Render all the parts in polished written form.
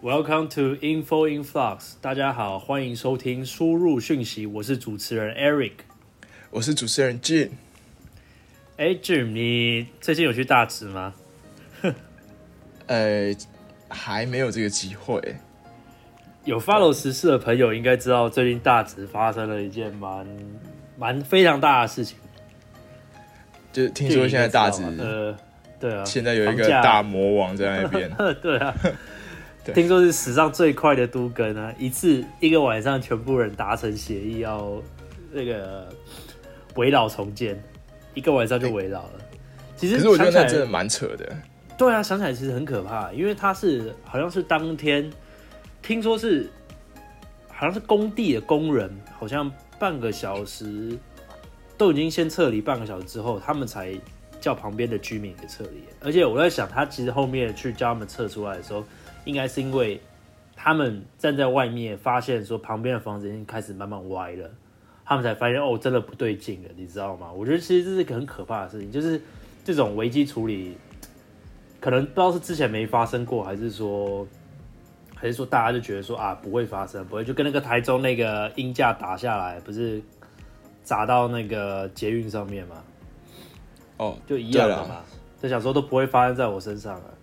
Welcome to Info Influx， 大家好，欢迎收听输入讯息，我是主持人 Eric， 我是主持人 Jim。Jim， 你最近有去大直吗？还没有这个机会。有 follow 时事的朋友应该知道，最近大直发生了一件蛮非常大的事情，就听说现在大直，对啊，现在有一个大魔王在那边，对啊。听说是史上最快的都更啊！一个晚上，全部人达成协议要那个围绕重建，一个晚上就围绕了。其实，可是我觉得那真的蛮扯的。对啊，想起来其实很可怕，因为他是好像是当天听说是好像是工地的工人，好像半个小时都已经先撤离半个小时之后，他们才叫旁边的居民给撤离。而且我在想，他其实后面去叫他们撤出来的时候。应该是因为他们站在外面发现说旁边的房子已经开始慢慢歪了，他们才发现哦，真的不对劲了，你知道吗？我觉得其实这是一个很可怕的事情，就是这种危机处理，可能不知道是之前没发生过，还是说大家就觉得说啊不会发生，不会就跟那个台中那个鹰架打下来，不是砸到那个捷运上面吗？哦，就一样的嘛，就想说都不会发生在我身上了。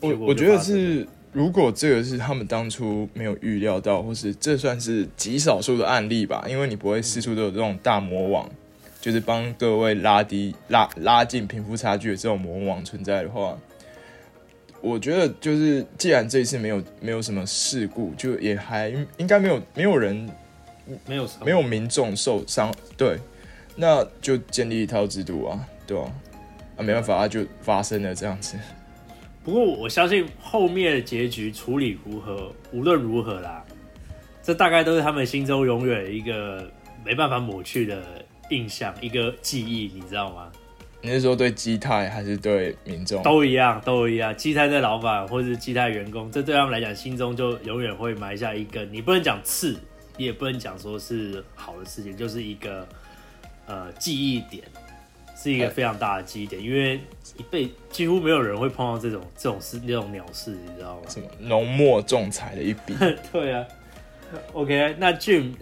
我觉得是，如果这个是他们当初没有预料到，或是这算是极少数的案例吧，因为你不会四处都有这种大魔王，就是帮各位拉近贫富差距的这种魔王存在的话，我觉得就是既然这一次没有什么事故，就也还应该没有民众受伤，对，那就建立一套制度啊，对啊，没办法，就发生了这样子。不过我相信后面的结局处理如何，无论如何啦，这大概都是他们心中永远一个没办法抹去的印象，一个记忆，你知道吗？你是说对基泰还是对民众？都一样，基泰的老板或是基泰员工，这对他们来讲心中就永远会埋下一根，你不能讲刺，你也不能讲说是好的事情，就是一个记忆点。是一个非常大的基点，因为几乎没有人会碰到这种事那种鸟事，你知道吗？什么浓墨重彩的一笔？对啊。OK， 那 Jim，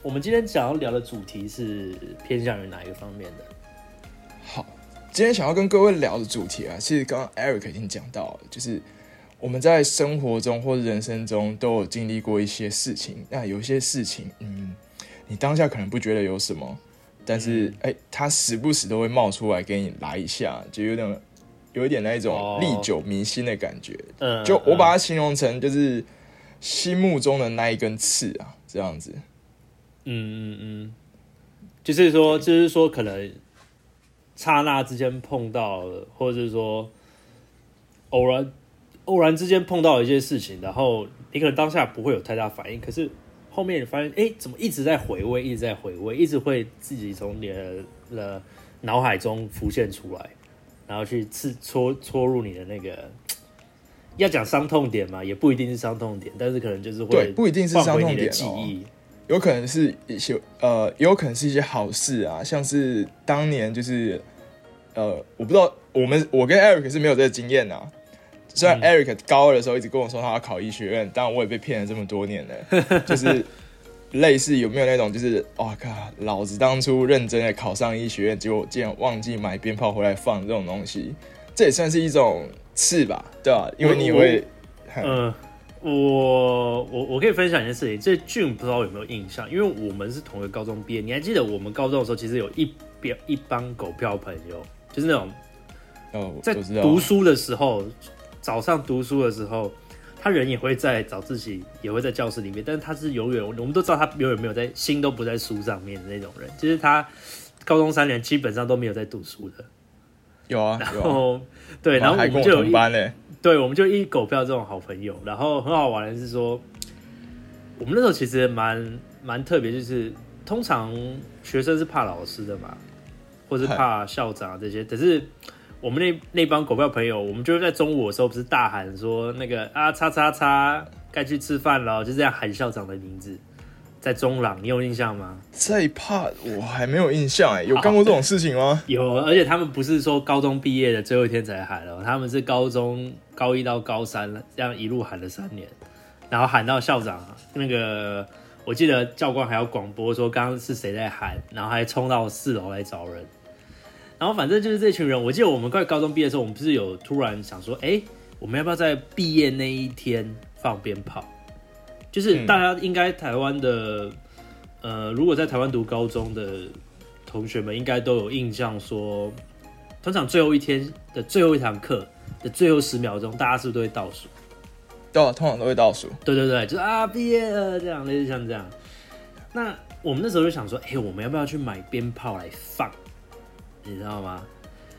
我们今天想要聊的主题是偏向于哪一个方面的？好，今天想要跟各位聊的主题啊，其实刚刚 Eric 已经讲到了，就是我们在生活中或人生中都有经历过一些事情，那有些事情，你当下可能不觉得有什么。但是，它时不时都会冒出来给你来一下，就有一点那一种历久弥新的感觉。就我把它形容成就是心目中的那一根刺啊，这样子。就是说，可能刹那之间碰到了，或者是说偶然之间碰到一些事情，然后你可能当下不会有太大反应，可是。后面你发现，怎么一直在回味，一直会自己从你的脑海中浮现出来，然后去戳入你的那个，要讲伤痛点嘛，也不一定是伤痛点，但是可能就是会对，不一定是伤痛点哦，有可能是一些有可能是一些好事啊，像是当年就是我不知道我跟 Eric 是没有这个经验啊。虽然 Eric 高二的时候一直跟我说他要考医学院，但我也被骗了这么多年了。就是类似有没有那种，就是哇靠，老子当初认真的考上医学院，结果竟然忘记买鞭炮回来放这种东西，这也算是一种刺吧，对吧、啊？因为你会，我可以分享一件事情，这June不知道有没有印象，因为我们是同一个高中毕业，你还记得我们高中的时候，其实有一帮狗票朋友，就是那种在读书的时候。早上读书的时候，他人也会在早自习，也会在教室里面，但是他是永远，我们都知道他永远没有在心都不在书上面的那种人，就是他高中3年基本上都没有在读书的。有啊，然后对，然后我们就有一班嘞，对，我们就一狗票这种好朋友，然后很好玩的是说，我们那时候其实蛮特别，就是通常学生是怕老师的嘛，或是怕校长这些，可是。我们那帮狗票朋友，我们就是在中午的时候不是大喊说那个啊叉叉叉该去吃饭了，就这样喊校长的名字，在中朗，你有印象吗？这一 part 我还没有印象哎，有干过这种事情吗？有，而且他们不是说高中毕业的最后一天才喊了，他们是高中高一到高三这样一路喊了3年，然后喊到校长那个。我记得教官还要广播说刚刚是谁在喊，然后还冲到4楼来找人。然后反正就是这群人，我记得我们快高中毕业的时候，我们不是有突然想说，哎，我们要不要在毕业那一天放鞭炮？就是大家应该台湾的，如果在台湾读高中的同学们，应该都有印象说，通常最后一天的最后一堂课的最后10秒钟，大家是不是都会倒数？对、啊，通常都会倒数。对对对，就是啊，毕业了这样，类似像这样。那我们那时候就想说，哎、欸，我们要不要去买鞭炮来放？你知道吗？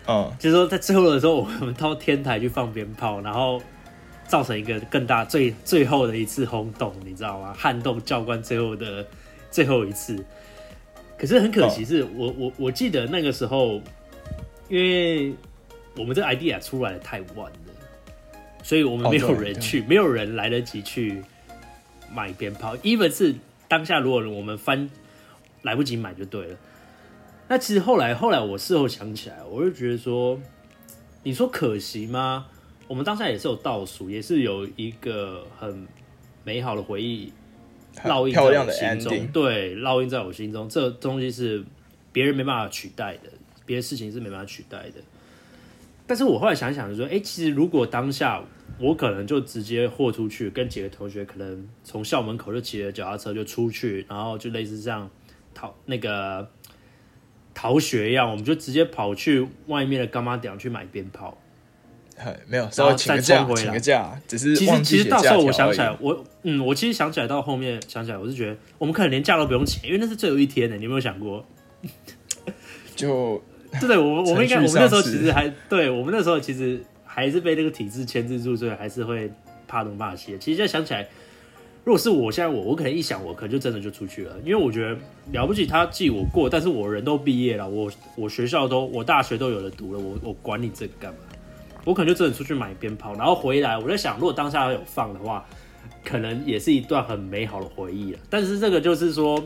嗯，就是说在最后的时候，我们到天台去放鞭炮，然后造成一个更大、最后的一次轰动，你知道吗？撼动教官最后一次。可是很可惜是，我记得那个时候，因为我们这 idea 出来的太晚了。所以我们没有人去，没有人来得及去买鞭炮。even 是当下，如果我们翻来不及买就对了。那其实后来我事后想起来，我就觉得说，你说可惜吗？我们当下也是有倒数，也是有一个很美好的回忆烙印在我心中。对，烙印在我心中，这东西是别人没办法取代的，别的事情是没办法取代的。但是我后来想想就说，其实如果当下我可能就直接豁出去，跟几个同学可能从校门口就骑着脚踏车就出去，然后就类似像逃学一样，我们就直接跑去外面的干妈店去买鞭炮。没有，稍微请个假，请个假，只是忘记写假条而已。其实到时候我想起来，我其实想起来到后面想起来，我是觉得我们可能连假都不用请，因为那是最后一天的，你有没有想过？就。对，我们应该，我们那时候其实还是被那个体制牵制住，所以还是会怕东怕西。其实现在想起来，如果是我现在我可能一想，我可能就真的就出去了，因为我觉得了不起他记我过，但是我人都毕业了，我学校都我大学都有了读了，我管你这个干嘛？我可能就真的出去买鞭炮，然后回来我在想，如果当下有放的话，可能也是一段很美好的回忆了。但是这个就是说，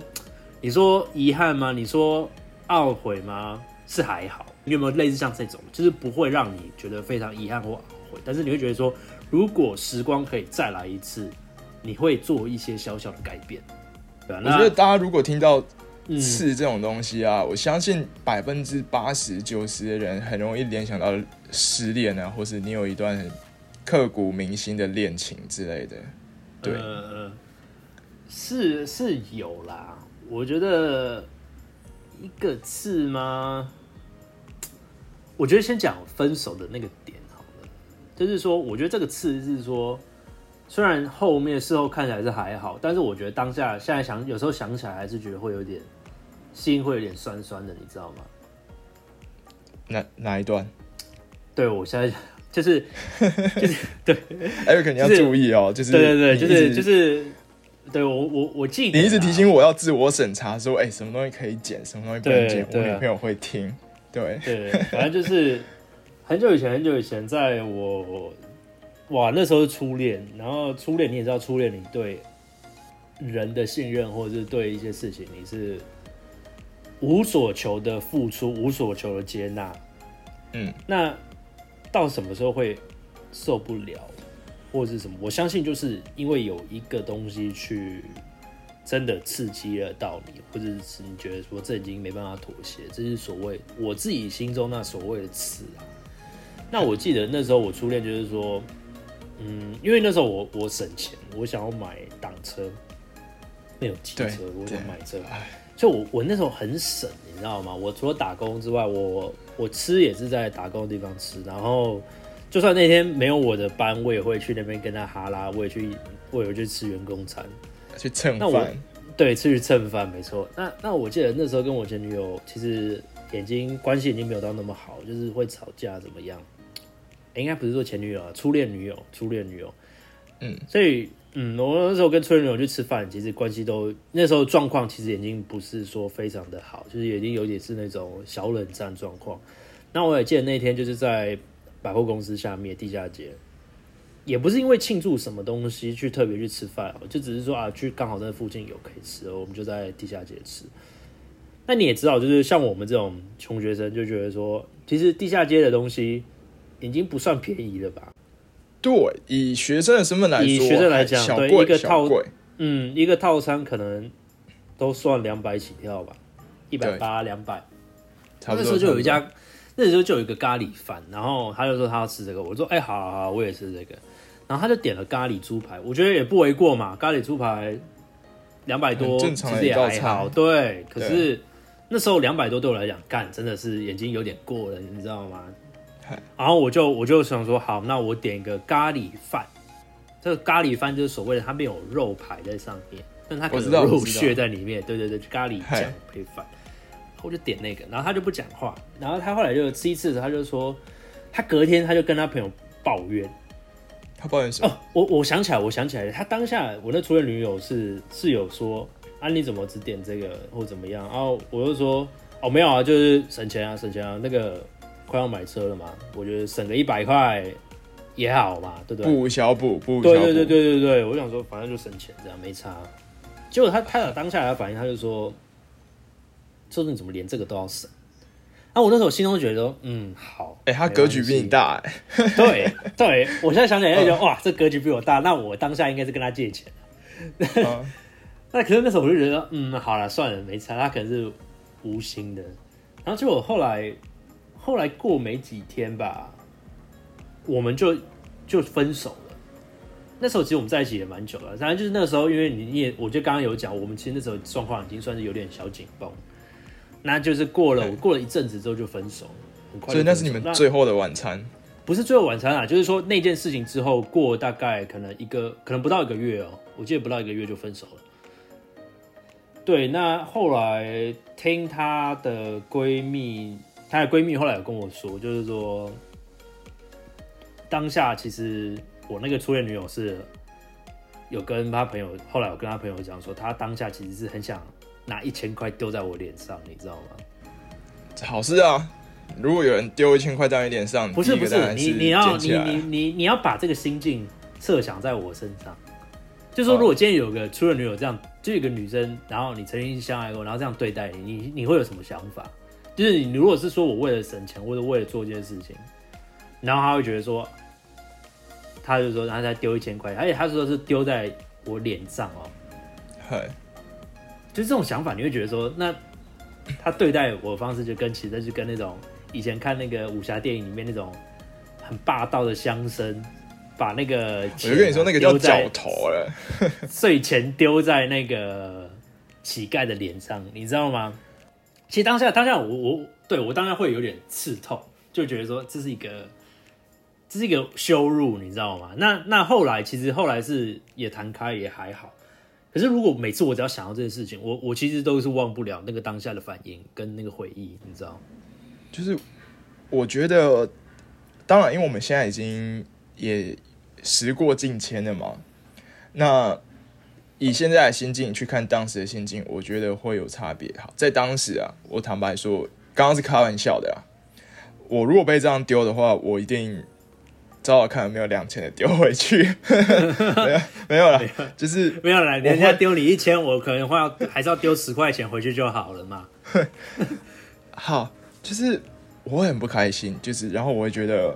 你说遗憾吗？你说懊悔吗？是还好，你有没有类似像这种，就是不会让你觉得非常遗憾或懊悔，但是你会觉得说，如果时光可以再来一次，你会做一些小小的改变。对啊，我觉得大家如果听到刺这种东西啊，我相信80%、90%的人很容易联想到失恋啊，或是你有一段很刻骨铭心的恋情之类的。对，是有啦，我觉得。一个刺吗？我觉得先讲分手的那个点好了，就是说，我觉得这个刺是说，虽然后面事后看起来是还好，但是我觉得当下现在想，有时候想起来还是觉得会有点心会有点酸酸的，你知道吗？哪一段？对，我现在就是对 ，Eric 你要注意哦，就是对就是。对我记得、啊、你一直提醒我要自我审查，说什么东西可以剪，什么东西不能剪。我女朋友会听，对，反正就是很久以前，在我哇那时候是初恋，然后初恋你也知道，初恋你对人的信任或者是对一些事情你是无所求的付出，无所求的接纳，那到什么时候会受不了？或是什么？我相信就是因为有一个东西去真的刺激了到你，或者是你觉得说这已经没办法妥协，这是所谓我自己心中那所谓的刺啊。那我记得那时候我初恋就是说，因为那时候我省钱，我想要买挡车，没有汽车，我想买车，所以我那时候很省，你知道吗？我除了打工之外，我吃也是在打工的地方吃，然后。就算那天没有我的班，我也会去那边跟他哈拉，我也会去吃员工餐，去蹭饭。对，去蹭饭，没错。那我记得那时候跟我前女友其实关系已经没有到那么好，就是会吵架怎么样？应该不是说前女友啊，初恋女友。所以我那时候跟初恋女友去吃饭，其实关系都那时候状况其实已经不是说非常的好，就是已经有点是那种小冷战状况。那我也记得那天就是在百货公司下面地下街，也不是因为庆祝什么东西去特别去吃饭，就只是说啊，去刚好在附近有可以吃，我们就在地下街吃。那你也知道，就是像我们这种穷学生就觉得说，其实地下街的东西已经不算便宜了吧？对，以学生的身份来说，以学生来讲，小贵，对，一个套，一个套餐可能都算200起跳吧，180、200。那时候就有一家，那时候就有一个咖喱饭，然后他就说他要吃这个，我说哎、欸，好好好，我也吃这个，然后他就点了咖喱猪排，我觉得也不为过嘛，咖喱猪排200多，正常的一道菜，其实也还好，对，可是。那时候200多对我来讲，干真的是眼睛有点过了，你知道吗？然后我就想说，好，那我点一个咖喱饭。这个咖喱饭就是所谓的它没有肉排在上面，但它可能有肉屑在里面。对对对，咖喱酱配饭。我就点那个，然后他就不讲话。然后他后来就吃一次的时候，他就说，他隔天他就跟他朋友抱怨。他抱怨什么？哦，我想起来了，他当下我那初恋女友是有说。啊！你怎么只点这个或怎么样？然后我就说哦，没有啊，就是省钱啊。那个快要买车了嘛，我觉得省个100块也好嘛，对不对？不小补。对，我想说反正就省钱这样没差。结果他当下来的反应，他就说你怎么连这个都要省？啊！我那时候心中觉得说好。哎、欸，他格局比你大哎、欸。对，我现在想起来就觉得哇，这格局比我大，那我当下应该是跟他借钱。那可是那时候我就觉得，好啦，算了，没差，他可能是无心的。然后结果后来过没几天吧，我们就分手了。那时候其实我们在一起也蛮久了，反正就是那时候，因为我就刚刚有讲，我们其实那时候状况已经算是有点小紧绷。那就是过了一阵子之后就分手，很快就分手。所以那是你们最后的晚餐？不是最后晚餐啊，就是说那件事情之后过大概可能不到1个月哦，我记得不到1个月就分手了。对，那后来听她的闺蜜后来有跟我说，就是说，当下其实我那个初恋女友是有跟她朋友，后来我跟她朋友讲说，她当下其实是很想拿1000块丢在我脸上，你知道吗？好事啊！如果有人丢1000块在你脸上，不是，你要把这个心境设想在我身上，就是说，如果今天有个初恋女友这样。就一个女生，然后你曾经相爱过，然后这样对待你会有什么想法？就是你如果是说我为了省钱，或者为了做这件事情，然后他会觉得说，他就说他才丢1000块，而且他说是丢在我脸上哦，嗨，就是这种想法，你会觉得说，那他对待我的方式就跟其实就跟那种以前看那个武侠电影里面那种很霸道的乡绅。把那个钱，我就跟你说，那个叫绞头了。睡前丢在那个乞丐的脸上，你知道吗？其实当下我当下会有点刺痛，就觉得说这是一个羞辱，你知道吗？那后来是也谈开也还好。可是如果每次我只要想到这件事情，我其实都是忘不了那个当下的反应跟那个回忆，你知道？就是我觉得，当然，因为我们现在已经。也时过境迁了嘛，那以现在的心境去看当时的心境，我觉得会有差别。在当时啊，我坦白说，刚刚是开玩笑的啦。我如果被这样丢的话，我一定找找看有没有2000的丢回去。没有啦，就是没有啦。人家丢你1000，我可能还是要丢10块钱回去就好了嘛。好，就是我会很不开心，就是然后我会觉得。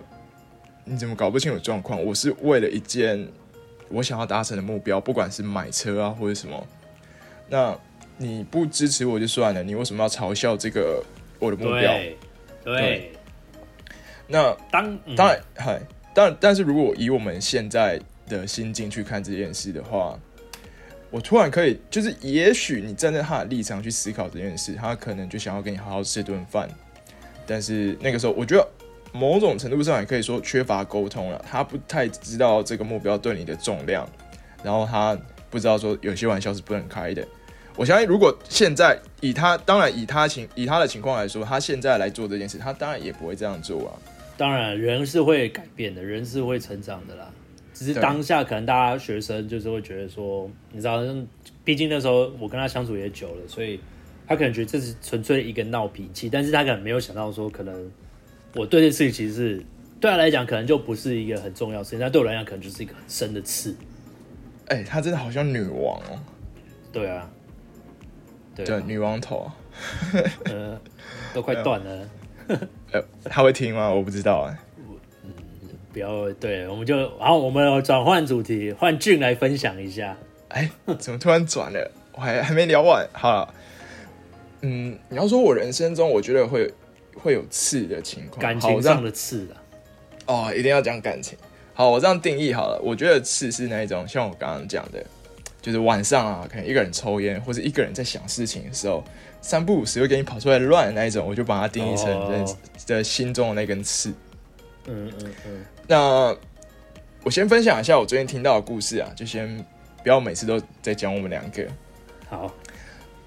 你怎么搞不清楚状况？我是为了一件我想要达成的目标，不管是买车啊或者什么，那你不支持我就算了，你为什么要嘲笑这个我的目标？对，那但是如果以我们现在的心境去看这件事的话，我突然可以，就是也许你站在他的立场去思考这件事，他可能就想要跟你好好吃顿饭，但是那个时候我觉得。某种程度上也可以说缺乏沟通了，他不太知道这个目标对你的重量，然后他不知道说有些玩笑是不能开的。我相信，如果现在以他，当然以他的情况来说，他现在来做这件事，他当然也不会这样做啊。当然，人是会改变的，人是会成长的啦。只是当下可能大家学生就是会觉得说，你知道，毕竟那时候我跟他相处也久了，所以他可能觉得这是纯粹一个闹脾气，但是他可能没有想到说可能。我对这事情其实是对他来讲可能就不是一个很重要的事情，但对我来讲可能就是一个很深的刺。欸，他真的好像女王哦。对啊，对，女王头，都快断了。他会听吗？我不知道哎。不要，对，我们就，然后我们转换主题，换Jim来分享一下。哎，怎么突然转了？我还没聊完。好了，你要说我人生中，我觉得会有刺的情况，感情上的刺啊。哦，一定要讲感情。好，我这样定义好了。我觉得刺是那一种，像我刚刚讲的，就是晚上啊，可能一个人抽烟，或者一个人在想事情的时候，三不五时会给你跑出来乱的那一种，我就把它定义成在心中的那根刺。嗯。那我先分享一下我最近听到的故事啊，就先不要每次都在讲我们两个。好，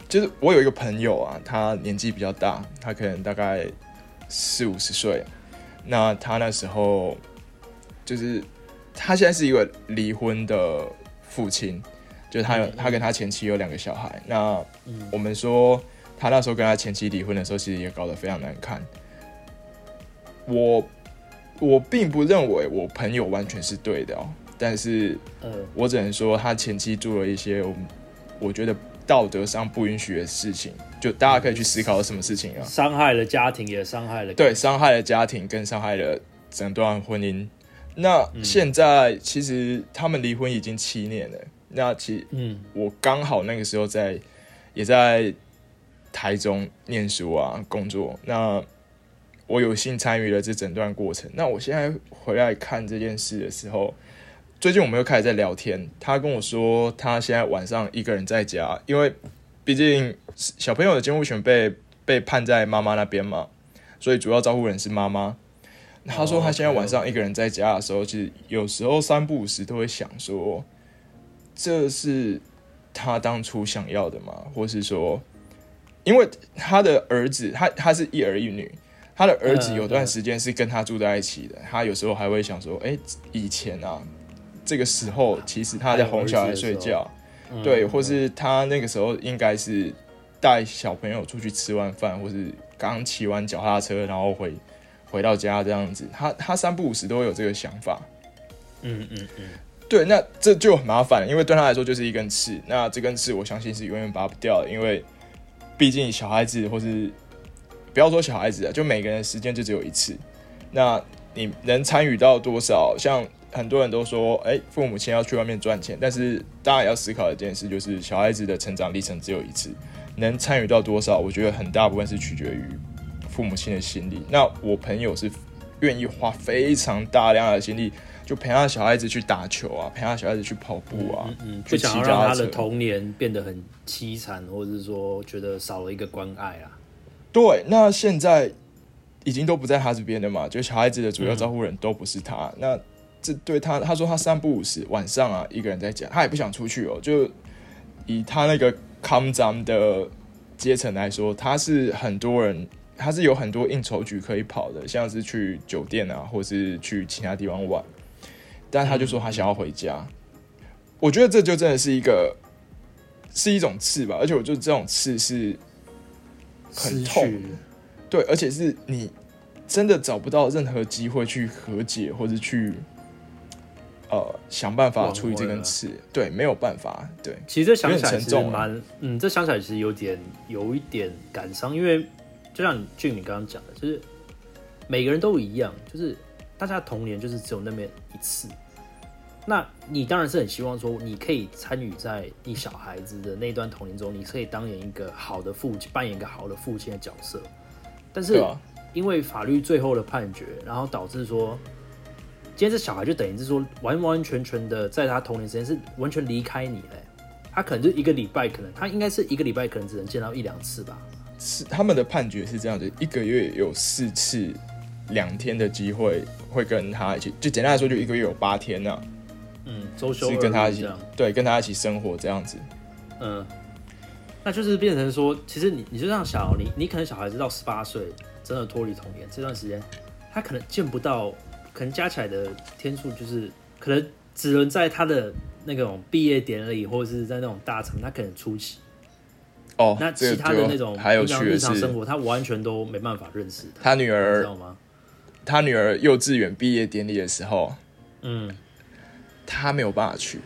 就是我有一个朋友啊，他年纪比较大，他可能大概40-50岁。那他那时候就是他现在是一个离婚的父亲，就是他跟他前妻有2个小孩。那我们说他那时候跟他前妻离婚的时候，其实也搞得非常难看。我并不认为我朋友完全是对的哦，但是我只能说他前妻做了一些我觉得道德上不允许的事情，就大家可以去思考什么事情啊，伤害了家庭，也伤害了，对，伤害了家庭，跟伤害了整段婚姻。那现在其实他们离婚已经7年了，那其实我刚好那个时候也在台中念书啊，工作，那我有幸参与了这整段过程。那我现在回来看这件事的时候，最近我们又开始在聊天。他跟我说，他现在晚上一个人在家，因为毕竟小朋友的监护权被判在妈妈那边嘛，所以主要照顾人是妈妈。他说他现在晚上一个人在家的时候，其实有时候三不五时都会想说，这是他当初想要的吗？或是说，因为他的儿子，他是1儿1女。他的儿子有段时间是跟他住在一起的，他有时候还会想说，欸，以前啊，这个时候其实他在哄小孩睡觉，对，或是他那个时候应该是带小朋友出去吃完饭，或是刚骑完脚踏车，然后回到家这样子，他三不五时都会有这个想法。对，那这就很麻烦，因为对他来说就是一根刺，那这根刺我相信是永远拔不掉的，因为毕竟小孩子或是不要说小孩子啊，就每个人的时间就只有一次，那你能参与到多少？像很多人都说，父母亲要去外面赚钱，但是大家也要思考一件事，就是小孩子的成长历程只有一次，能参与到多少？我觉得很大部分是取决于父母亲的心力。那我朋友是愿意花非常大量的心力，就陪他小孩子去打球啊，陪他小孩子去跑步啊，去骑脚踏车，不想要让他的童年变得很凄惨，或者是说觉得少了一个关爱啊。对，那现在已经都不在他这边了嘛，就小孩子的主要照顾人都不是他。那这对他说他三不五时晚上啊一个人在家，他也不想出去哦。就以他那个康咱的阶层来说，他是有很多应酬局可以跑的，像是去酒店啊，或是去其他地方玩。但他就说他想要回家，我觉得这就真的是一种刺吧，而且我觉得这种刺是很痛，对，而且是你真的找不到任何机会去和解，或者去想办法处理这根刺，对，没有办法，对。其实这想起来其实这想起来其实有一点感伤，因为就像Jim你刚刚讲的，就是每个人都一样，就是大家童年就是只有那么一次。那你当然是很希望说，你可以参与在你小孩子的那段童年中，你可以扮演一个好的父亲的角色。但是因为法律最后的判决，然后导致说，今天这小孩就等于是说完完全全的在他童年时间是完全离开你嘞。他可能就一个礼拜可能只能见到1-2次吧。是他们的判决是这样的，1个月有4次2天的机会会跟他一起，就简单来说，就1个月有8天啊。周休2日是跟他一起，对，跟他一起生活这样子。那就是变成说，其实你就这样想，你可能小孩子到18岁真的脱离童年这段时间，他可能见不到，可能加起来的天数就是可能只能在他的那种毕业典礼或者是在那种大场，他可能出席。那其他的那种日常生活，他完全都没办法认识他。他女儿，你知道吗？他女儿幼稚园毕业典礼的时候，嗯，他没有办法去，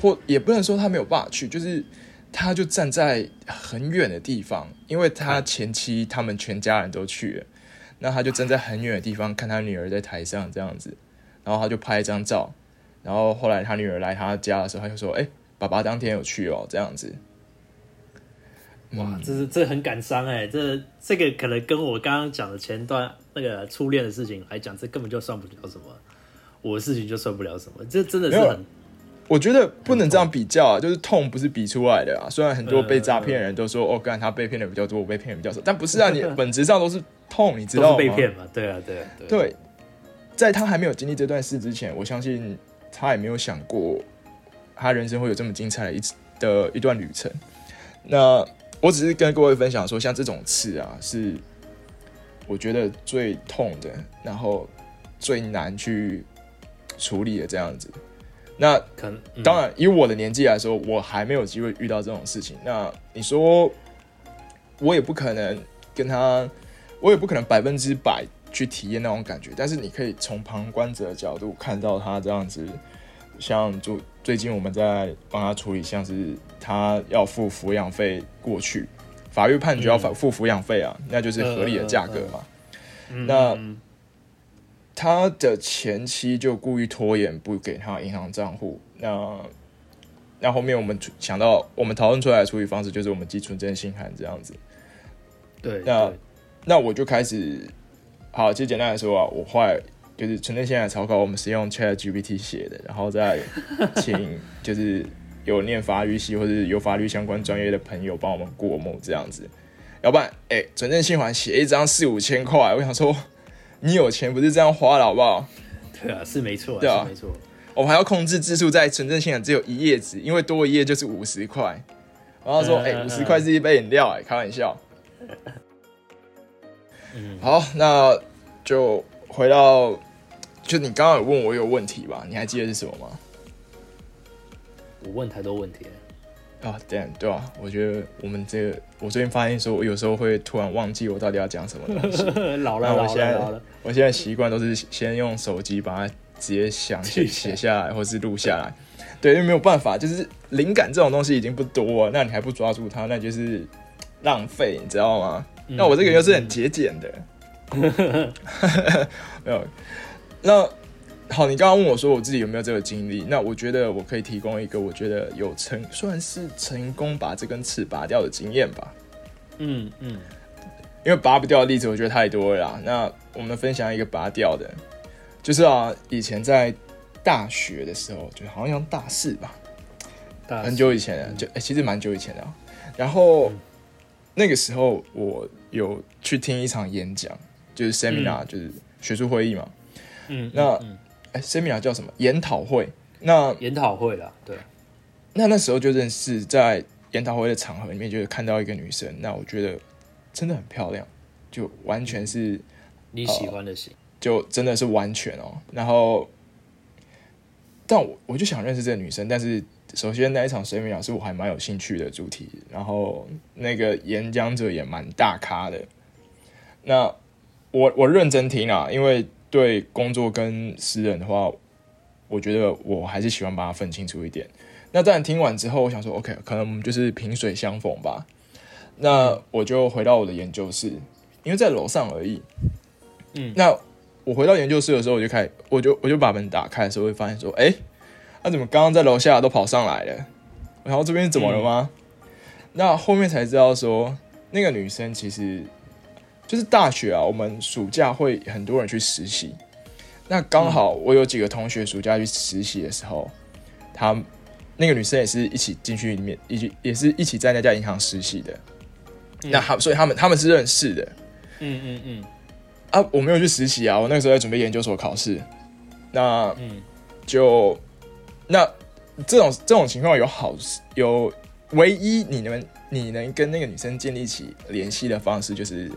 或也不能说他没有办法去，就是他就站在很远的地方，因为他前妻他们全家人都去了，那他就站在很远的地方看他女儿在台上这样子，然后他就拍一张照，然后后来他女儿来他家的时候，他就说：“哎、欸，爸爸当天有去哦，这样子。”哇，这很感伤哎、欸，这个可能跟我刚刚讲的前段那个初恋的事情来讲，这根本就算不了什么，我的事情就算不了什么，这真的是很，我觉得不能这样比较啊，就是痛不是比出来的啊。虽然很多被诈骗的人都说，哦，干他被骗的比较多，我被骗的比较少，但不是啊，你本质上都是痛，你知道吗？都是被骗嘛，对啊，对啊，对。对，在他还没有经历这段事之前，我相信他也没有想过他人生会有这么精彩的一段旅程。那我只是跟各位分享说，像这种刺啊，是我觉得最痛的，然后最难去处理的这样子。那可能、当然，以我的年纪来说，我还没有机会遇到这种事情。那你说，我也不可能跟他，我也不可能100%去体验那种感觉。但是你可以从旁观者的角度看到他这样子，像最近我们在帮他处理，像是他要付抚养费过去，法院判决要付抚养费啊，那就是合理的价格嘛。那他的前妻就故意拖延不给他银行账户，那后面我们想到我们讨论出来的处理方式就是我们寄存证信函这样子。对，那我就开始，好，其实简单来说啊，我后来就是存证信函的草稿，我们是用 ChatGPT 写的，然后再请就是有念法律系或者有法律相关专业的朋友帮我们过目这样子，要不然存证信函写一张4-5千块，我想说。你有钱不是这样花的，好不好？对啊，是没错、啊，对啊，是没错。我们还要控制字数在存证信函只有一页纸，因为多一页就是50块。然后说，50块是一杯饮料、开玩笑。好，那就回到，就你刚刚有问我有问题吧？你还记得是什么吗？我问太多问题了。啊，对啊，我觉得我们这个，我最近发现说，我有时候会突然忘记我到底要讲什么东西。老了。我现在习惯都是先用手机把它直接想写下来，或是录下来。对，因为没有办法，就是灵感这种东西已经不多了，那你还不抓住它，那就是浪费，你知道吗？那我这个又是很节俭的。没有。那好，你刚刚问我说我自己有没有这个经历，那我觉得我可以提供一个我觉得有算是成功把这根刺拔掉的经验吧。因为拔不掉的例子我觉得太多了啦，那我们分享一个拔掉的，就是啊，以前在大学的时候，就好像大4吧，很久以前了，其实蛮久以前的。然后那个时候我有去听一场演讲，就是 seminar，就是学术会议嘛。那seminar 叫什么？研讨会。那研讨会啦，对。那时候就认识，在研讨会的场合里面，就是看到一个女生，那我觉得真的很漂亮，就完全是你喜欢的型，就真的是完全哦。然后，但我就想认识这个女生，但是首先那一场seminar是我还蛮有兴趣的主题，然后那个演讲者也蛮大咖的。那我认真听啦，因为对工作跟私人的话，我觉得我还是喜欢把它分清楚一点。那当然听完之后，我想说 OK， 可能我们就是萍水相逢吧。那我就回到我的研究室，因为在楼上而已。那我回到研究室的时候，我就把门打开的时候，会发现说，那怎么刚刚在楼下都跑上来了？然后这边怎么了吗？那后面才知道说，那个女生其实。就是大学啊，我们暑假会很多人去实习。那刚好我有几个同学暑假去实习的时候，那个女生也是一起进去里面，也是一起在那家银行实习的。那所以他们是认识的。啊，我没有去实习啊，我那个时候在准备研究所考试。那就那这种情况有唯一你能跟那个女生建立起联系的方式就是。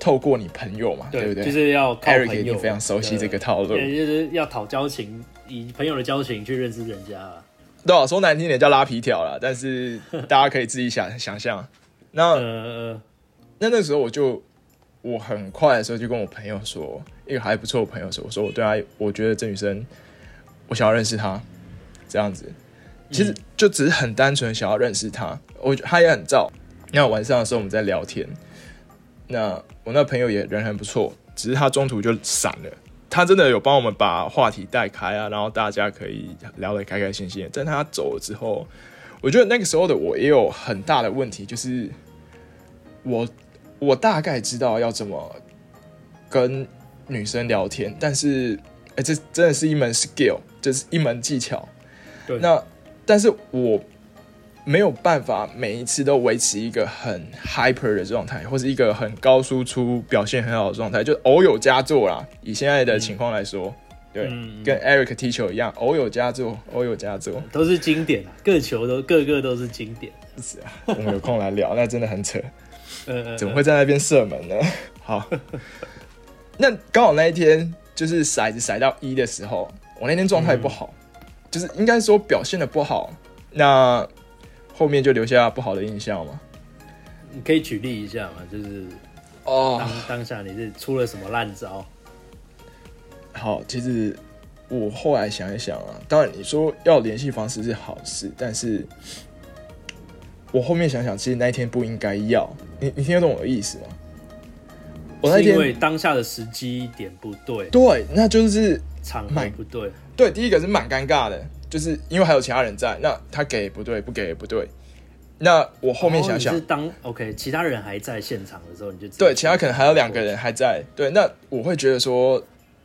透过你朋友嘛， 对不对？就是要靠朋友。Eric 已经非常熟悉这个套路，就是要讨交情，以朋友的交情去认识人家。对啊，说难听点叫拉皮条啦，但是大家可以自己想象。那那时候我就我很快的时候就跟我朋友说，一个还不错的朋友说，我说我对他，我觉得郑宇生，我想要认识他，这样子，其实就只是很单纯想要认识他。我他也很燥，那晚上的时候我们在聊天，那我那朋友也人很不错，只是他中途就闪了。他真的有帮我们把话题带开啊，然后大家可以聊得开开心心的。但他走了之后，我觉得那个时候的我也有很大的问题，就是我大概知道要怎么跟女生聊天，但是这真的是一门 skill， 这是一门技巧。对。那但是我没有办法每一次都维持一个很 hyper 的状态，或是一个很高输出、表现很好的状态，就偶有佳作啦。以现在的情况来说，对，跟 Eric 踢球一样，偶有佳作，偶有佳作，都是经典啊，各球都各个都是经典。是啊，我们有空来聊，那真的很扯，怎么会在那边射门呢？好，那刚好那一天就是骰子骰到1的时候，我那天状态不好，就是应该说表现的不好，那后面就留下不好的印象嘛？你可以举例一下嘛？就是当下你是出了什么烂招？好，其实我后来想一想啊，当然你说要联系方式是好事，但是我后面想想，其实那一天不应该要。你听得懂我的意思吗？我那天是因为当下的时机点不对，对，那就是场合不对。对，第一个是蛮尴尬的。就是因为还有其他人在，那他给不对，不给也不对。那我后面想想，你是当 OK， 其他人还在现场的时候，你就对，其他可能还有2个人还在。对，那我会觉得说，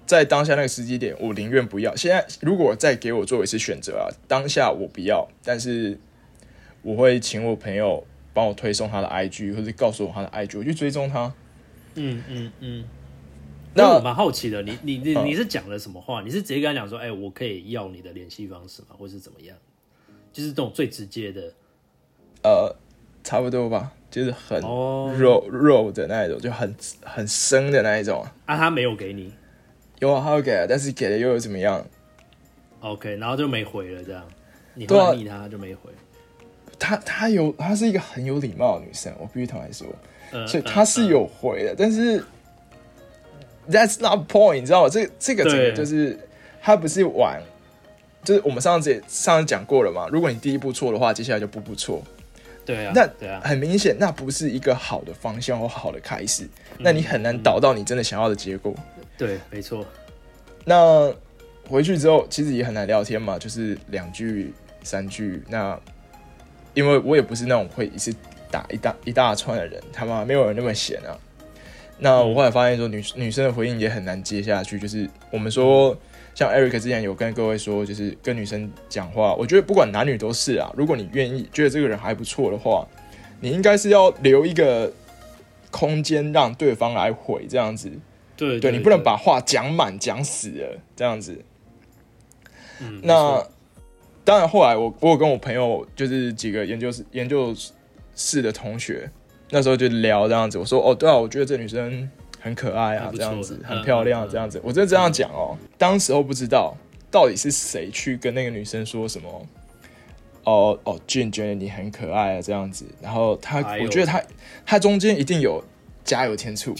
在当下那个时机点，我宁愿不要。现在如果再给我做一次选择啊，当下我不要，但是我会请我朋友帮我推送他的 IG， 或者告诉我他的 IG， 我去追踪他。那我蛮好奇的，你是讲了什么话？你是直接跟他讲说，哎，我可以要你的联系方式吗？或是怎么样？就是这种最直接的，差不多吧，就是很肉的那一种，就很生的那一种啊。他没有给你？有啊，他有给啊，但是给了又有怎么样 ？OK， 然后就没回了，这样。你后来密他就没回。她是一个很有礼貌的女生，我必须坦白说，所以她是有回的，但是。That's not point， 你知道吗？这个整个就是它不是玩，就是我们上次讲过了嘛。如果你第一步错的话，接下来就步步错。对啊，那很明显，那不是一个好的方向或好的开始。那你很难导到你真的想要的结果。对，没错。那回去之后，其实也很难聊天嘛，就是2句3句。那因为我也不是那种会一次打一大串的人，他妈没有人那么闲啊。那我后来发现说女生的回应也很难接下去，就是我们说像 Eric 之前有跟各位说，就是跟女生讲话，我觉得不管男女都是啊，如果你愿意觉得这个人还不错的话，你应该是要留一个空间让对方来回这样子， 对，你不能把话讲满讲死了这样子。那当然后来我有跟我朋友就是几个研究室的同学。那时候就聊这样子，我说哦，对啊，我觉得这女生很可爱啊，这样子很漂亮，这样子，我真的这样讲哦。当时候不知道到底是谁去跟那个女生说什么，Jim 觉得你很可爱啊，这样子。然后我觉得她中间一定有加油添醋，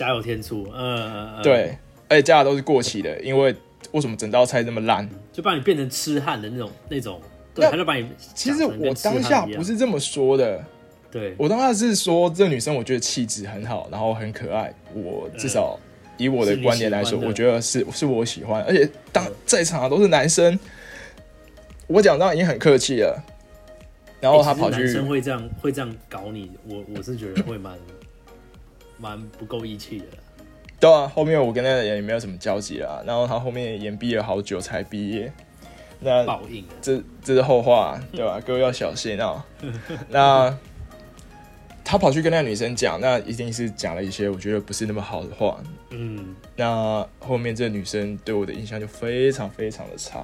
对，而且加的都是过期的，因为为什么整道菜这么烂，就把你变成痴汉的那种，对，他就把你。其实我当下不是这么说的。对，我当时是说这女生我觉得气质很好，然后很可爱，我至少以我的观点来说，我觉得是我喜欢，而且当在场的都是男生，我讲到已经很客气了，然后他跑去，其实男生会这样搞你，我是觉得会蛮不够义气的啦。对啊，后面我跟那个人也没有什么交集啦，然后他后面延毕了好久才毕业。那报应啊，这是后话，对吧？各位要小心啊。那他跑去跟那个女生讲，那一定是讲了一些我觉得不是那么好的话。那后面这个女生对我的印象就非常非常的差。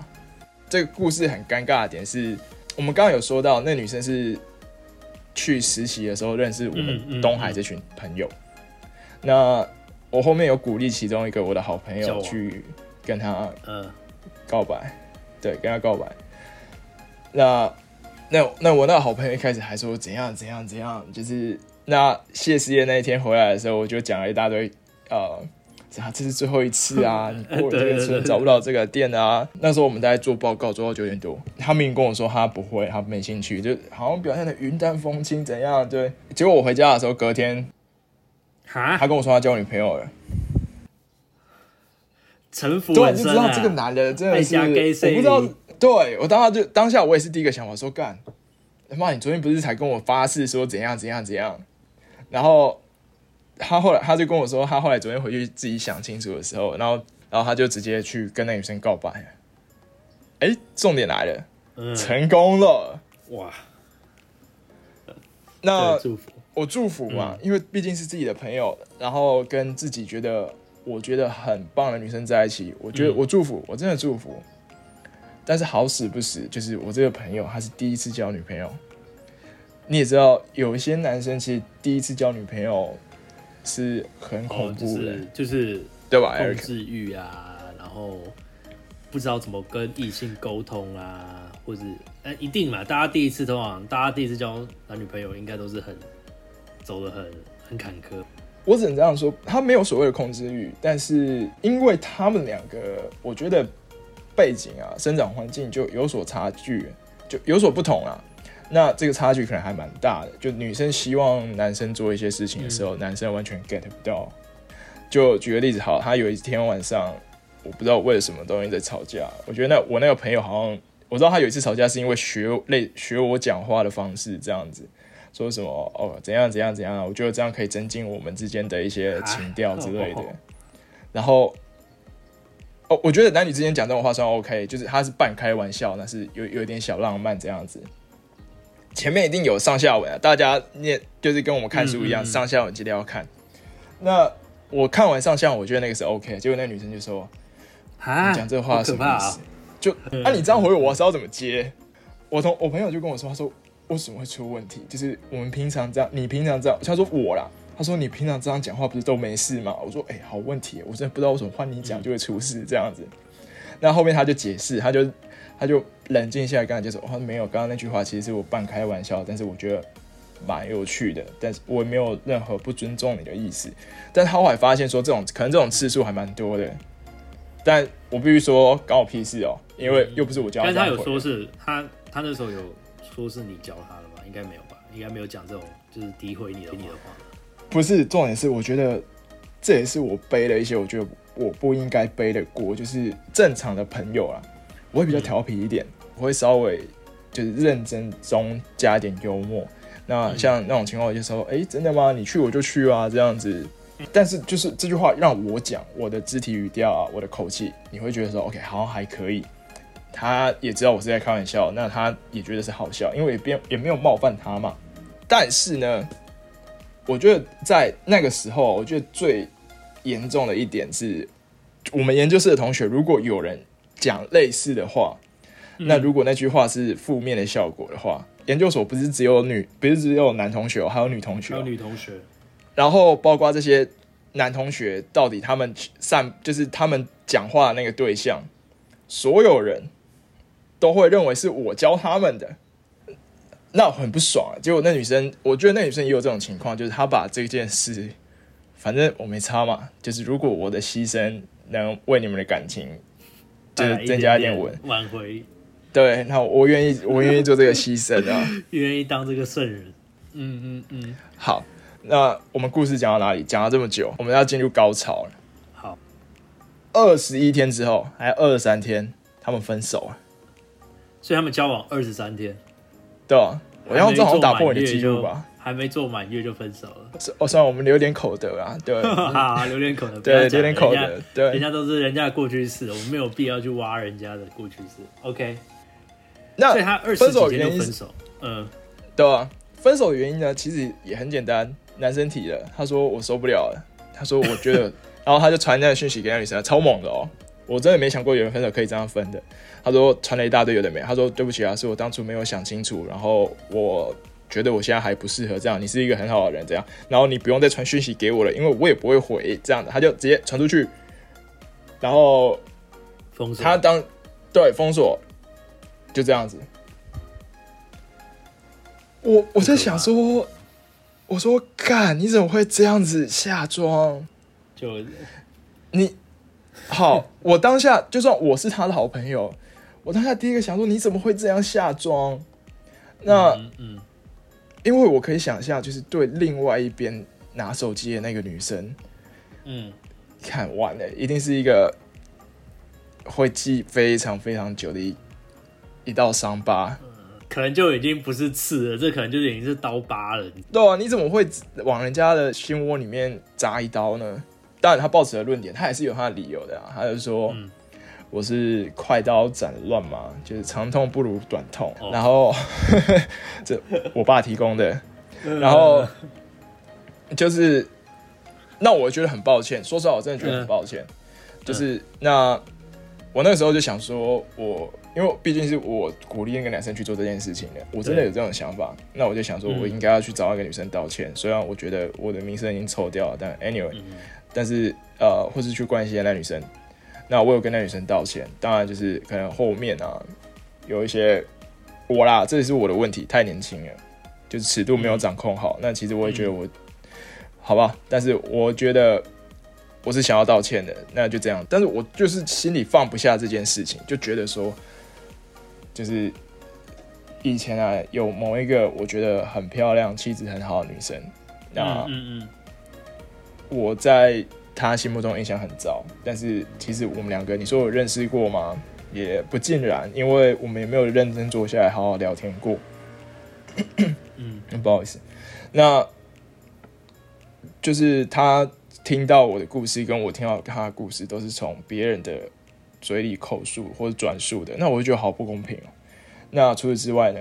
这个故事很尴尬的点是，我们刚刚有说到，那女生是去实习的时候认识我们东海这群朋友。那我后面有鼓励其中一个我的好朋友去跟他告白，对，跟他告白。那我那个好朋友一开始还说怎样怎样怎样，就是那谢师宴那一天回来的时候，我就讲了一大堆这是最后一次啊，你过了这个村找不到这个店啊。那时候我们大概做报告做到9点多，他明明跟我说他不会，他没兴趣，就好像表现的云淡风轻怎样。对，结果我回家的时候隔天，他跟我说他交女朋友了。城府很深啊，对，就知道这个男的真的是，我不知道。对，我当下我也是第一个想法说，干，妈，你昨天不是才跟我发誓说怎样怎样怎样？然后他就跟我说，他后来昨天回去自己想清楚的时候，然后他就直接去跟那女生告白了。哎，重点来了，成功了！哇，那我祝福嘛，因为毕竟是自己的朋友，然后跟自己我觉得很棒的女生在一起，我觉得我祝福，我真的祝福。但是好死不死，就是我这个朋友他是第一次交女朋友。你也知道，有一些男生其实第一次交女朋友是很恐怖的，就是对吧？控制欲啊，然后不知道怎么跟异性沟通啊，或者一定嘛，大家第一次交男女朋友应该都是走得很坎坷。我只能这样说，他没有所谓的控制欲，但是因为他们两个，我觉得背景啊、生长环境就有所差距，就有所不同啦。那这个差距可能还蛮大的。就女生希望男生做一些事情的时候，男生完全 get 不到。就举个例子好，他有一天晚上，我不知道为了什么东西在吵架。我觉得我那个朋友好像，我知道他有一次吵架是因为学我讲话的方式这样子。说什么哦怎样怎样怎样，我觉得这样可以增进我们之间的一些情调之类的。然后，我觉得男女之间讲这种话算 OK， 就是他是半开玩笑，那是有一点小浪漫这样子。前面一定有上下文啊，大家念就是跟我们看书一样，上下文记得要看。那我看完上下文，我觉得那个是 OK， 结果那女生就说：“你讲这话什么意思？”就你这样回我是要怎么接？我朋友就跟我说，他说，为什么会出问题？就是我们平常这样，你平常这样，他说我啦，他说你平常这样讲话不是都没事吗？我说好问题，我真的不知道为什么换你讲就会出事这样子。那后面他就解释，他就冷静下来，刚才就说哦没有，刚刚那句话其实是我半开玩笑，但是我觉得蛮有趣的，但是我也没有任何不尊重你的意思。但是他后来发现说可能这种次数还蛮多的，但我必须说关我屁事哦，因为又不是我教他。但他有说是他那时候有。说是你教他的吧？应该没有吧？应该没有讲这种就是诋毁你的话。不是，重点是我觉得这也是我背了一些我觉得我不应该背的锅，就是正常的朋友啦，我会比较调皮一点，我会稍微就是认真中加一点幽默。那像那种情况，我就说，真的吗？你去我就去啊，这样子。但是就是这句话让我讲，我的肢体语调啊，我的口气，你会觉得说 ，OK， 好像还可以。他也知道我是在开玩笑，那他也觉得是好笑，因为也没有冒犯他嘛。但是呢，我觉得在那个时候，我觉得最严重的一点是，我们研究室的同学如果有人讲类似的话，那如果那句话是负面的效果的话，研究所不是只有男同学，还有女同学，还有女同学。然后包括这些男同学，到底他们就是他们讲话的那个对象，所有人都会认为是我教他们的，那我很不爽啊。结果那女生，我觉得那女生也有这种情况，就是她把这件事，反正我没差嘛，就是如果我的牺牲能为你们的感情就是增加一点挽回，对，那我愿意做这个牺牲啊，愿意当这个圣人。好，那我们故事讲到哪里？讲到这么久，我们要进入高潮了。好，21天之后，还有23天，他们分手了。所以他们交往23天，对啊，我要这好像打破你的记录吧？还没做满月就分手了。虽然我们留点口德啊，对，留点口德，对，留点口德，对，人家都是人家的过去式，我们没有必要去挖人家的过去式。OK， 那所以他20几天就分手，对啊，分手的原因呢，其实也很简单，男生提了，他说我受不了了，他说我觉得，然后他就传那个讯息给那女生，超猛的哦。我真的没想过有人分手可以这样分的。他说传了一大堆有的没，他说对不起啊，是我当初没有想清楚，然后我觉得我现在还不适合这样，你是一个很好的人这样，然后你不用再传讯息给我了，因为我也不会回这样的，他就直接传出去，然后封锁，他封锁，就这样子。我在想说，我说干，你怎么会这样子下妆？就你好，我当下就算我是他的好朋友，我当下第一个想说你怎么会这样下妆？那因为我可以想象，就是对另外一边拿手机的那个女生，看完了，一定是一个会记非常非常久的一道伤疤。可能就已经不是刺了，这可能就已经是刀疤了。对啊，你怎么会往人家的心窝里面扎一刀呢？当然，他抱持的论点，他也是有他的理由的啊。他就说，我是快刀斩乱麻，就是长痛不如短痛。哦、然后，这我爸提供的。然后就是，那我觉得很抱歉，说实话，我真的觉得很抱歉。就是那我那个时候就想说，我。因为毕竟是我鼓励那个男生去做这件事情的，我真的有这种想法。那我就想说，我应该要去找那个女生道歉。虽然我觉得我的名声已经臭掉了，但 anyway，但是或是去关心那女生。那我有跟那女生道歉，当然就是可能后面啊有一些我啦，这也是我的问题，太年轻了，就是尺度没有掌控好。那其实我也觉得我好吧，但是我觉得。我是想要道歉的，那就这样。但是我就是心里放不下这件事情，就觉得说，就是以前啊，有某一个我觉得很漂亮、气质很好的女生，那我在她心目中印象很糟。但是其实我们两个，你说我认识过吗？也不尽然，因为我们也没有认真坐下来好好聊天过。不好意思，那就是她。听到我的故事，跟我听到他的故事，都是从别人的嘴里口述或者转述的，那我就觉得好不公平哦。那除此之外呢？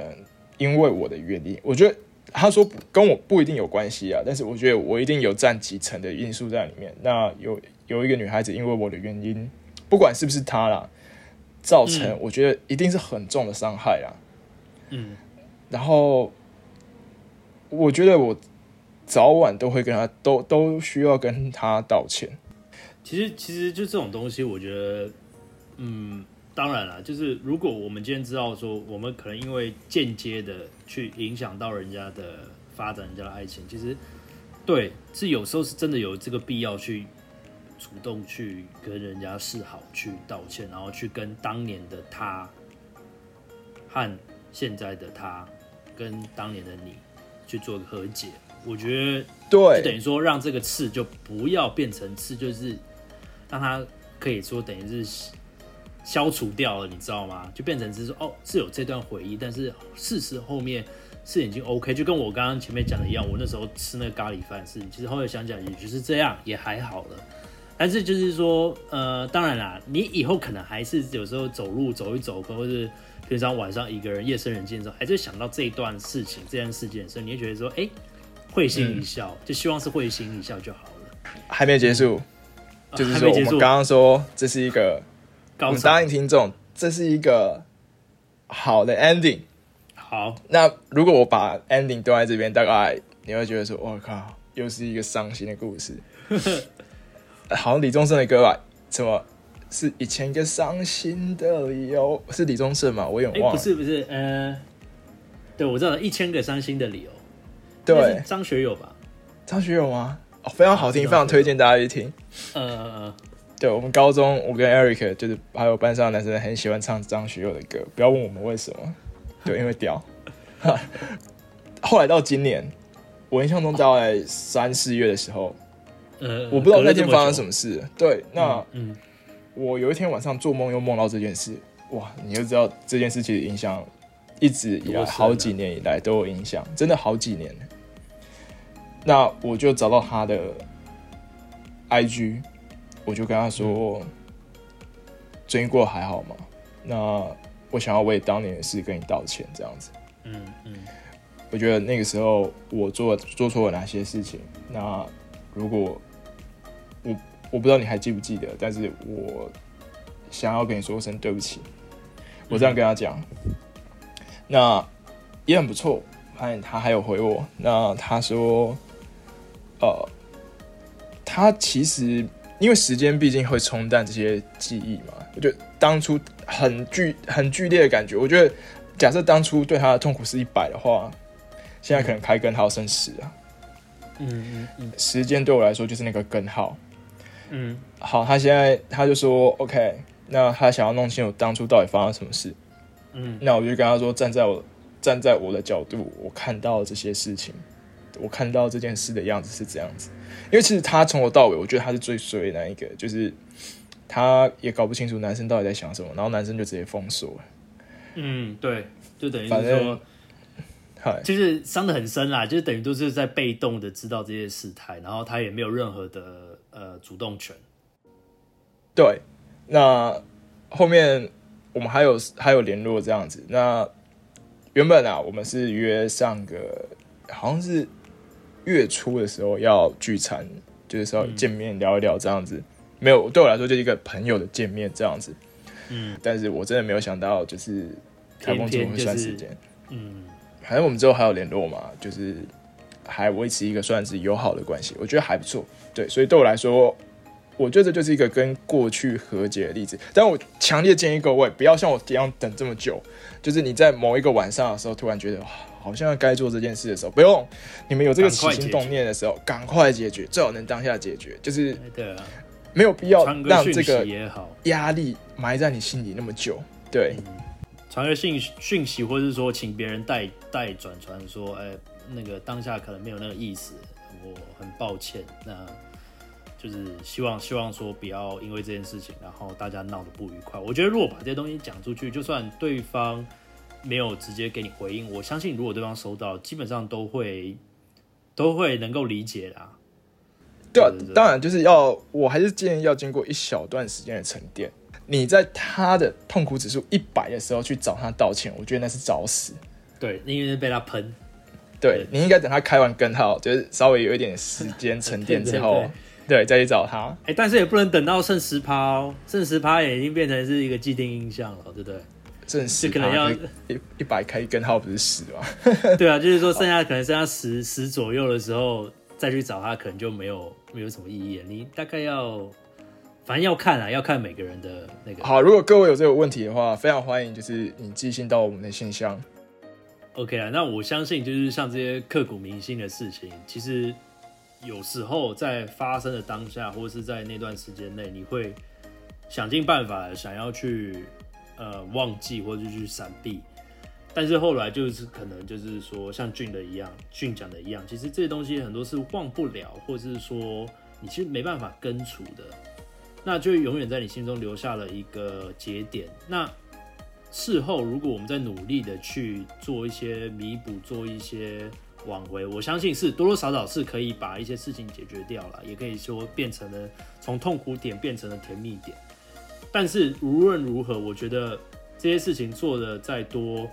因为我的原因，我觉得他说跟我不一定有关系啊，但是我觉得我一定有占几成的因素在里面。那有一个女孩子，因为我的原因，不管是不是她啦，造成我觉得一定是很重的伤害啦。然后我觉得我。早晚都会跟他都需要跟他道歉。其实就这种东西，我觉得，当然啦，就是如果我们今天知道说，我们可能因为间接的去影响到人家的发展，人家的爱情，其实对是有时候是真的有这个必要去主动去跟人家示好，去道歉，然后去跟当年的他和现在的他跟当年的你去做个和解。我觉得对，就等于说让这个刺就不要变成刺，就是让它可以说等于是消除掉了，你知道吗？就变成是说哦，是有这段回忆，但是事实后面是已经 OK， 就跟我刚刚前面讲的一样，我那时候吃那个咖喱饭的事情，其实后来想想也就是这样，也还好了。但是就是说，当然啦，你以后可能还是有时候走路走一走，或是平常晚上一个人夜深人静的时候，还是想到这一段事情、这件事件的时候，你会觉得说，哎。会心一笑，就希望是会心一笑就好了。还没结束，就是说我们刚刚说这是一个，我们答应听众，这是一个好的 ending。好，那如果我把 ending 丢在这边，大概你会觉得说，我靠，又是一个伤心的故事。好像李宗盛的歌吧？什么是1000个伤心的理由？是李宗盛吗？我有点忘了。不是，对我知道了1000个伤心的理由。对，张学友吧？张学友吗？哦，非常好听，非常推荐大家去听。对，我们高中，我跟 Eric 就是还有班上的男生很喜欢唱张学友的歌，不要问我们为什么，对，因为屌。后来到今年，我印象中大概3、4月的时候，我不知道那天发生什么事。对，那我有一天晚上做梦又梦到这件事，哇，你就知道这件事其实影响一直以来好几年以来都有影响，真的好几年了。那我就找到他的 IG， 我就跟他说：“最近过得还好吗？那我想要为当年的事跟你道歉，这样子。”我觉得那个时候我做错了哪些事情。那如果我不知道你还记不记得，但是我想要跟你说声对不起。我这样跟他讲，那也很不错。他还有回我，那他说，他其实因为时间毕竟会冲淡这些记忆嘛，我觉得当初很剧烈的感觉。我觉得假设当初对他的痛苦是100的话，现在可能开根号剩10啊。时间对我来说就是那个根号，嗯，好，他就说 OK， 那他想要弄清楚当初到底发生什么事。嗯，那我就跟他说，站在我的角度，我看到这些事情，我看到这件事的样子是这样子。因为其实他从头到尾，我觉得他是最衰的那一个，就是他也搞不清楚男生到底在想什么，然后男生就直接封锁了。嗯，对，就等于是说，就是伤得很深啦，就是等于都是在被动的知道这些事态，然后他也没有任何的主动权。对，那后面我们还有联络这样子。那原本啊，我们是约上个好像是月初的时候要聚餐，就是稍微见面聊一聊这样子。没有，对我来说就是一个朋友的见面这样子。嗯，但是我真的没有想到，就是台风怎么会算时间？嗯，反正我们之后还有联络嘛，就是还维持一个算是友好的关系，我觉得还不错。对，所以对我来说，我觉得这就是一个跟过去和解的例子。但我强烈建议各位不要像我一样等这么久，就是你在某一个晚上的时候，突然觉得好像该做这件事的时候，不用，你们有这个起心动念的时候，赶快解决，最好能当下解决，就是没有必要让这个压力埋在你心里那么久。对，传个讯息，或是说请别人代转说，哎，那个当下可能没有那个意思，我很抱歉。那就是希望说不要因为这件事情，然后大家闹得不愉快。我觉得如果把这些东西讲出去，就算对方没有直接给你回应，我相信如果对方收到，基本上都会能够理解啦。对啊，对，当然就是我还是建议要经过一小段时间的沉淀。你在他的痛苦指数100的时候去找他道歉，我觉得那是找死。对，因为是被他喷。对，你应该等他开完根号，就是稍微有一点时间沉淀之后。对对对对，再去找他。欸，但是也不能等到剩10%哦，剩10%也已经变成是一个既定印象了，对不对？剩10%可能要100开根号不是10吗？对啊，就是说可能剩下10左右的时候再去找他，可能就没有什么意义了。你大概反正要看啊，要看每个人的那个。好，如果各位有这个问题的话，非常欢迎，就是你寄信到我们的信箱。OK 啦，那我相信就是像这些刻骨铭心的事情，其实。有时候在发生的当下，或是在那段时间内，你会想尽办法想要去忘记，或者去闪避。但是后来就是可能就是说，像俊讲的一样，其实这些东西很多是忘不了，或是说你其实没办法根除的，那就永远在你心中留下了一个节点。那事后如果我们在努力的去做一些弥补，做一些挽回，我相信是多多少少是可以把一些事情解决掉了，也可以说变成了从痛苦点变成了甜蜜点。但是无论如何，我觉得这些事情做的再多，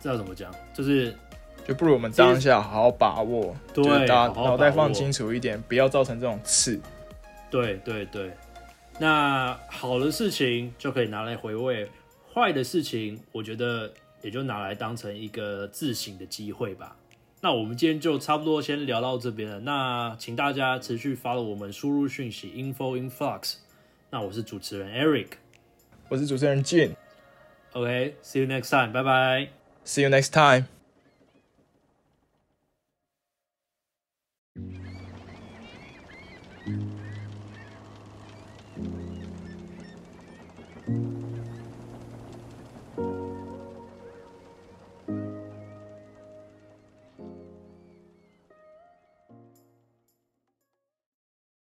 这要怎么讲？就不如我们当下好好把握，对，就是脑袋放清楚一点，不要造成这种刺。对对对，那好的事情就可以拿来回味，坏的事情，我觉得。也就拿来当成一个自省的机会吧。那我们今天就差不多先聊到这边了。那请大家持续 follow 我们输入讯息 Info Influx。那我是主持人 Eric， 我是主持人 Jim。OK，see you next time， 拜拜。See you next time。